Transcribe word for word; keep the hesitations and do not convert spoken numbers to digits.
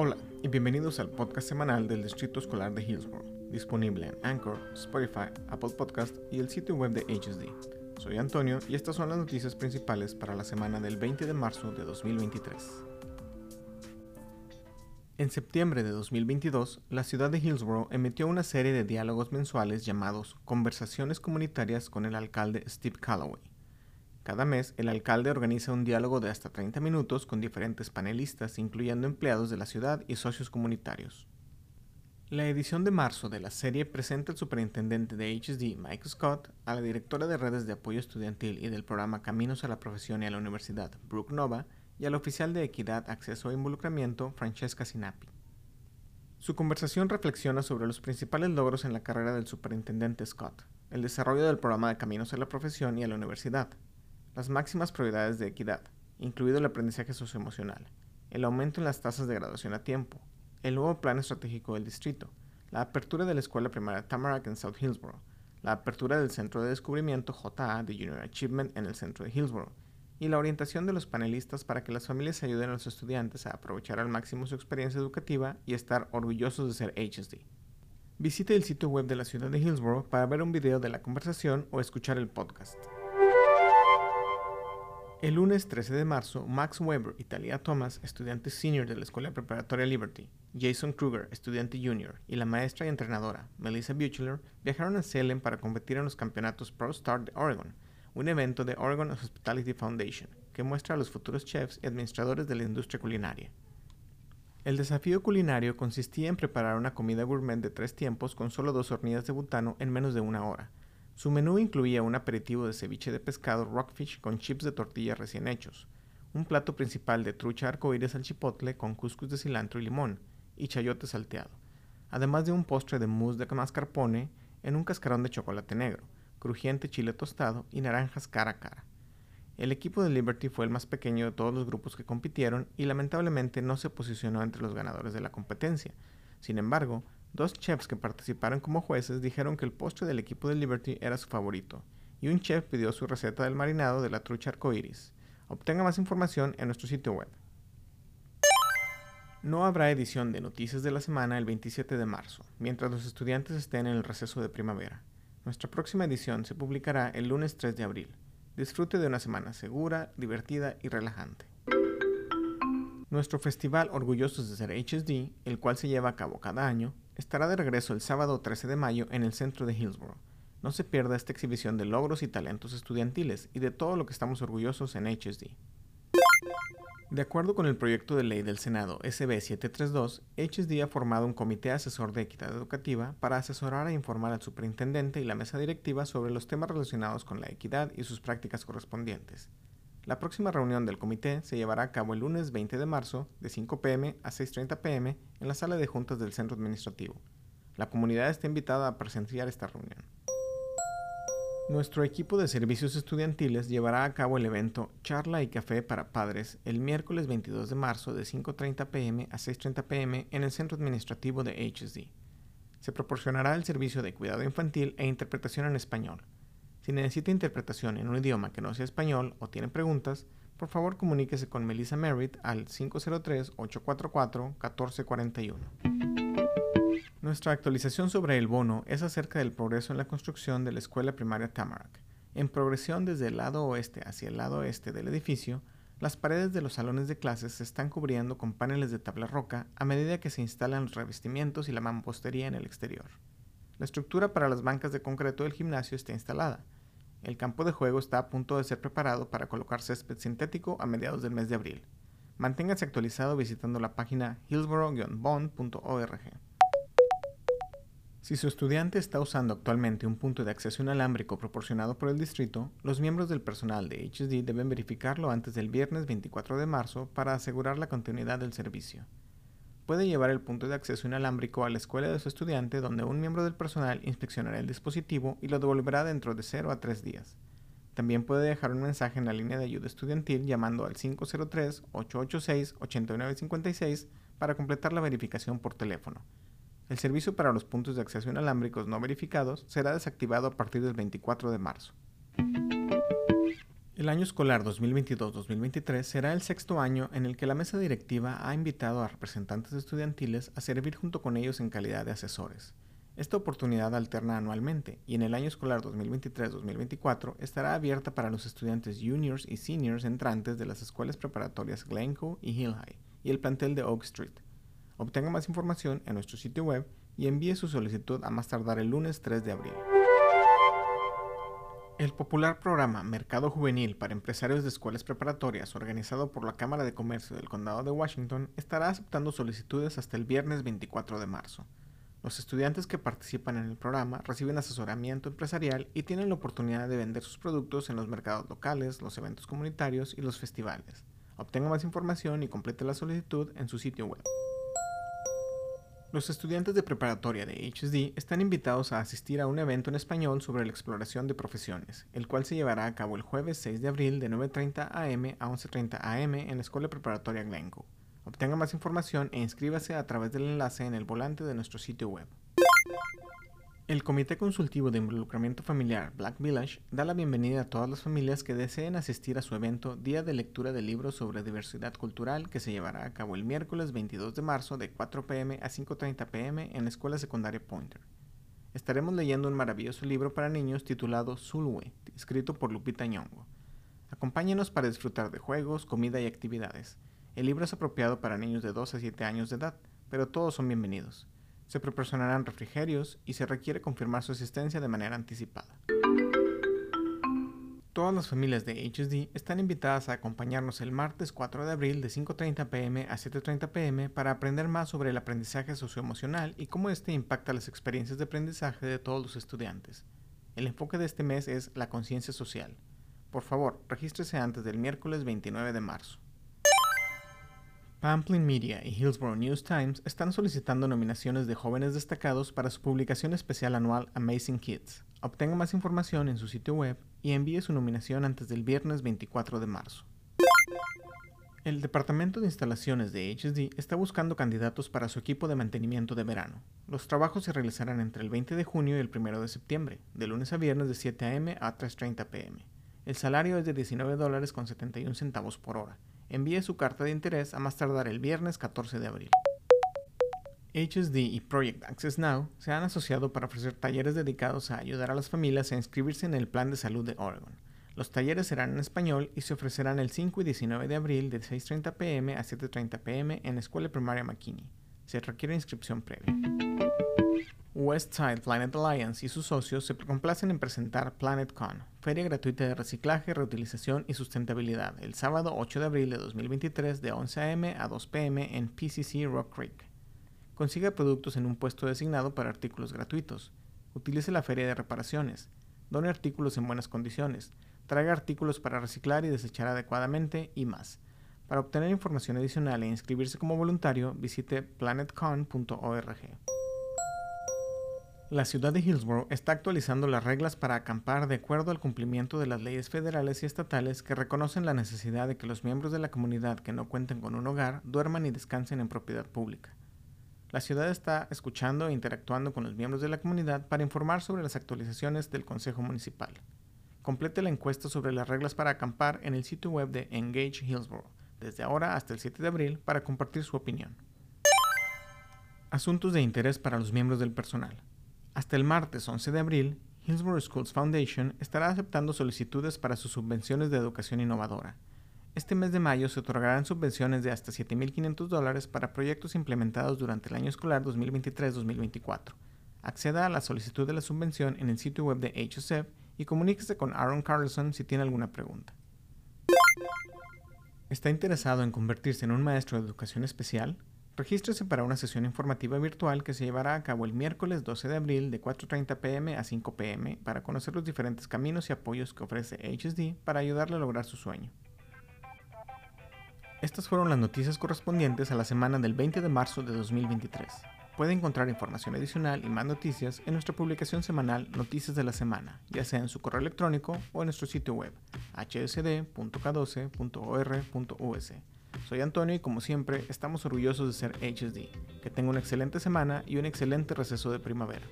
Hola y bienvenidos al podcast semanal del Distrito Escolar de Hillsboro, disponible en Anchor, Spotify, Apple Podcast y el sitio web de H S D. Soy Antonio y estas son las noticias principales para la semana del veinte de marzo de dos mil veintitrés. En septiembre de dos mil veintidós, la ciudad de Hillsboro emitió una serie de diálogos mensuales llamados Conversaciones Comunitarias con el alcalde Steve Callaway. Cada mes, el alcalde organiza un diálogo de hasta treinta minutos con diferentes panelistas, incluyendo empleados de la ciudad y socios comunitarios. La edición de marzo de la serie presenta al superintendente de H S D, Mike Scott, a la directora de redes de apoyo estudiantil y del programa Caminos a la Profesión y a la Universidad, Brooke Nova, y al oficial de Equidad, Acceso e Involucramiento, Francesca Sinapi. Su conversación reflexiona sobre los principales logros en la carrera del superintendente Scott, el desarrollo del programa de Caminos a la Profesión y a la Universidad, las máximas prioridades de equidad, incluido el aprendizaje socioemocional, el aumento en las tasas de graduación a tiempo, el nuevo plan estratégico del distrito, la apertura de la Escuela Primaria Tamarack en South Hillsboro, la apertura del Centro de Descubrimiento J A de Junior Achievement en el centro de Hillsboro, y la orientación de los panelistas para que las familias ayuden a los estudiantes a aprovechar al máximo su experiencia educativa y estar orgullosos de ser H S D. Visite el sitio web de la ciudad de Hillsboro para ver un video de la conversación o escuchar el podcast. El lunes trece de marzo, Max Weber y Thalia Thomas, estudiante senior de la Escuela Preparatoria Liberty, Jason Kruger, estudiante junior, y la maestra y entrenadora, Melissa Buechler, viajaron a Salem para competir en los campeonatos ProStart de Oregon, un evento de Oregon Hospitality Foundation que muestra a los futuros chefs y administradores de la industria culinaria. El desafío culinario consistía en preparar una comida gourmet de tres tiempos con solo dos hornillas de butano en menos de una hora. Su menú incluía un aperitivo de ceviche de pescado Rockfish con chips de tortilla recién hechos, un plato principal de trucha arcoíris al chipotle con cuscús de cilantro y limón y chayote salteado, además de un postre de mousse de mascarpone en un cascarón de chocolate negro, crujiente chile tostado y naranjas cara a cara. El equipo de Liberty fue el más pequeño de todos los grupos que compitieron y lamentablemente no se posicionó entre los ganadores de la competencia. Sin embargo, dos chefs que participaron como jueces dijeron que el postre del equipo de Liberty era su favorito, y un chef pidió su receta del marinado de la trucha arcoíris. Obtenga más información en nuestro sitio web. No habrá edición de Noticias de la Semana el veintisiete de marzo, mientras los estudiantes estén en el receso de primavera. Nuestra próxima edición se publicará el lunes tres de abril. Disfrute de una semana segura, divertida y relajante. Nuestro festival Orgullosos de ser H S D, el cual se lleva a cabo cada año, estará de regreso el sábado trece de mayo en el centro de Hillsboro. No se pierda esta exhibición de logros y talentos estudiantiles y de todo lo que estamos orgullosos en H S D. De acuerdo con el proyecto de ley del Senado S B setecientos treinta y dos, H S D ha formado un comité asesor de equidad educativa para asesorar e informar al superintendente y la mesa directiva sobre los temas relacionados con la equidad y sus prácticas correspondientes. La próxima reunión del comité se llevará a cabo el lunes veinte de marzo de cinco p m a seis treinta p m en la sala de juntas del centro administrativo. La comunidad está invitada a presenciar esta reunión. Nuestro equipo de servicios estudiantiles llevará a cabo el evento Charla y Café para Padres el miércoles veintidós de marzo de cinco treinta p m a seis treinta p m en el centro administrativo de H S D. Se proporcionará el servicio de cuidado infantil e interpretación en español. Si necesita interpretación en un idioma que no sea español o tiene preguntas, por favor comuníquese con Melissa Merritt al cinco cero tres, ocho cuatro cuatro, uno cuatro cuatro uno. Nuestra actualización sobre el bono es acerca del progreso en la construcción de la Escuela Primaria Tamarack. En progresión desde el lado oeste hacia el lado este del edificio, las paredes de los salones de clases se están cubriendo con paneles de tabla roca a medida que se instalan los revestimientos y la mampostería en el exterior. La estructura para las bancas de concreto del gimnasio está instalada. El campo de juego está a punto de ser preparado para colocar césped sintético a mediados del mes de abril. Manténgase actualizado visitando la página hillsboro guion bond punto org. Si su estudiante está usando actualmente un punto de acceso inalámbrico proporcionado por el distrito, los miembros del personal de H S D deben verificarlo antes del viernes veinticuatro de marzo para asegurar la continuidad del servicio. Puede llevar el punto de acceso inalámbrico a la escuela de su estudiante, donde un miembro del personal inspeccionará el dispositivo y lo devolverá dentro de cero a tres días. También puede dejar un mensaje en la línea de ayuda estudiantil llamando al cinco cero tres, ocho ocho seis, ocho nueve cinco seis para completar la verificación por teléfono. El servicio para los puntos de acceso inalámbricos no verificados será desactivado a partir del veinticuatro de marzo. El año escolar dos mil veintidós dos mil veintitrés será el sexto año en el que la mesa directiva ha invitado a representantes estudiantiles a servir junto con ellos en calidad de asesores. Esta oportunidad alterna anualmente y en el año escolar dos mil veintitrés dos mil veinticuatro estará abierta para los estudiantes juniors y seniors entrantes de las escuelas preparatorias Glencoe y Hill High y el plantel de Oak Street. Obtenga más información en nuestro sitio web y envíe su solicitud a más tardar el lunes tres de abril. El popular programa Mercado Juvenil para Empresarios de Escuelas Preparatorias, organizado por la Cámara de Comercio del Condado de Washington, estará aceptando solicitudes hasta el viernes veinticuatro de marzo. Los estudiantes que participan en el programa reciben asesoramiento empresarial y tienen la oportunidad de vender sus productos en los mercados locales, los eventos comunitarios y los festivales. Obtenga más información y complete la solicitud en su sitio web. Los estudiantes de preparatoria de H S D están invitados a asistir a un evento en español sobre la exploración de profesiones, el cual se llevará a cabo el jueves seis de abril de nueve treinta a m a once treinta a m en la Escuela Preparatoria Glencoe. Obtenga más información e inscríbase a través del enlace en el volante de nuestro sitio web. El Comité Consultivo de Involucramiento Familiar Black Village da la bienvenida a todas las familias que deseen asistir a su evento Día de Lectura de Libros sobre Diversidad Cultural que se llevará a cabo el miércoles veintidós de marzo de cuatro p m a cinco treinta p m en la Escuela Secundaria Pointer. Estaremos leyendo un maravilloso libro para niños titulado Sulwe, escrito por Lupita Nyong'o. Acompáñenos para disfrutar de juegos, comida y actividades. El libro es apropiado para niños de dos a siete años de edad, pero todos son bienvenidos. Se proporcionarán refrigerios y se requiere confirmar su asistencia de manera anticipada. Todas las familias de H S D están invitadas a acompañarnos el martes cuatro de abril de cinco treinta p m a siete treinta p m para aprender más sobre el aprendizaje socioemocional y cómo este impacta las experiencias de aprendizaje de todos los estudiantes. El enfoque de este mes es la conciencia social. Por favor, regístrese antes del miércoles veintinueve de marzo. Pamplin Media y Hillsboro News Times están solicitando nominaciones de jóvenes destacados para su publicación especial anual Amazing Kids. Obtenga más información en su sitio web y envíe su nominación antes del viernes veinticuatro de marzo. El Departamento de Instalaciones de H S D está buscando candidatos para su equipo de mantenimiento de verano. Los trabajos se realizarán entre el veinte de junio y el primero de septiembre, de lunes a viernes de siete a m a tres treinta p m El salario es de diecinueve dólares con setenta y un centavos por hora. Envíe su carta de interés a más tardar el viernes catorce de abril. H S D y Project Access Now se han asociado para ofrecer talleres dedicados a ayudar a las familias a inscribirse en el Plan de Salud de Oregon. Los talleres serán en español y se ofrecerán el cinco y diecinueve de abril de seis treinta p m a siete treinta p m en la Escuela Primaria McKinney. Se requiere inscripción previa. Westside Planet Alliance y sus socios se complacen en presentar PlanetCon, Feria Gratuita de Reciclaje, Reutilización y Sustentabilidad, el sábado ocho de abril de dos mil veintitrés de once a m a dos p m en P C C Rock Creek. Consiga productos en un puesto designado para artículos gratuitos. Utilice la feria de reparaciones. Done artículos en buenas condiciones. Traiga artículos para reciclar y desechar adecuadamente y más. Para obtener información adicional e inscribirse como voluntario, visite planetcon punto org. La ciudad de Hillsboro está actualizando las reglas para acampar de acuerdo al cumplimiento de las leyes federales y estatales que reconocen la necesidad de que los miembros de la comunidad que no cuenten con un hogar duerman y descansen en propiedad pública. La ciudad está escuchando e interactuando con los miembros de la comunidad para informar sobre las actualizaciones del Consejo Municipal. Complete la encuesta sobre las reglas para acampar en el sitio web de Engage Hillsboro, desde ahora hasta el siete de abril, para compartir su opinión. Asuntos de interés para los miembros del personal. Hasta el martes once de abril, Hillsboro Schools Foundation estará aceptando solicitudes para sus subvenciones de educación innovadora. Este mes de mayo se otorgarán subvenciones de hasta siete mil quinientos dólares para proyectos implementados durante el año escolar dos mil veintitrés dos mil veinticuatro. Acceda a la solicitud de la subvención en el sitio web de H S F y comuníquese con Aaron Carlson si tiene alguna pregunta. ¿Está interesado en convertirse en un maestro de educación especial? Regístrese para una sesión informativa virtual que se llevará a cabo el miércoles doce de abril de cuatro treinta p m a cinco p m para conocer los diferentes caminos y apoyos que ofrece H S D para ayudarle a lograr su sueño. Estas fueron las noticias correspondientes a la semana del veinte de marzo de dos mil veintitrés. Puede encontrar información adicional y más noticias en nuestra publicación semanal Noticias de la Semana, ya sea en su correo electrónico o en nuestro sitio web h s d punto k doce punto org punto u s. Soy Antonio y como siempre estamos orgullosos de ser H S D. Que tenga una excelente semana y un excelente receso de primavera.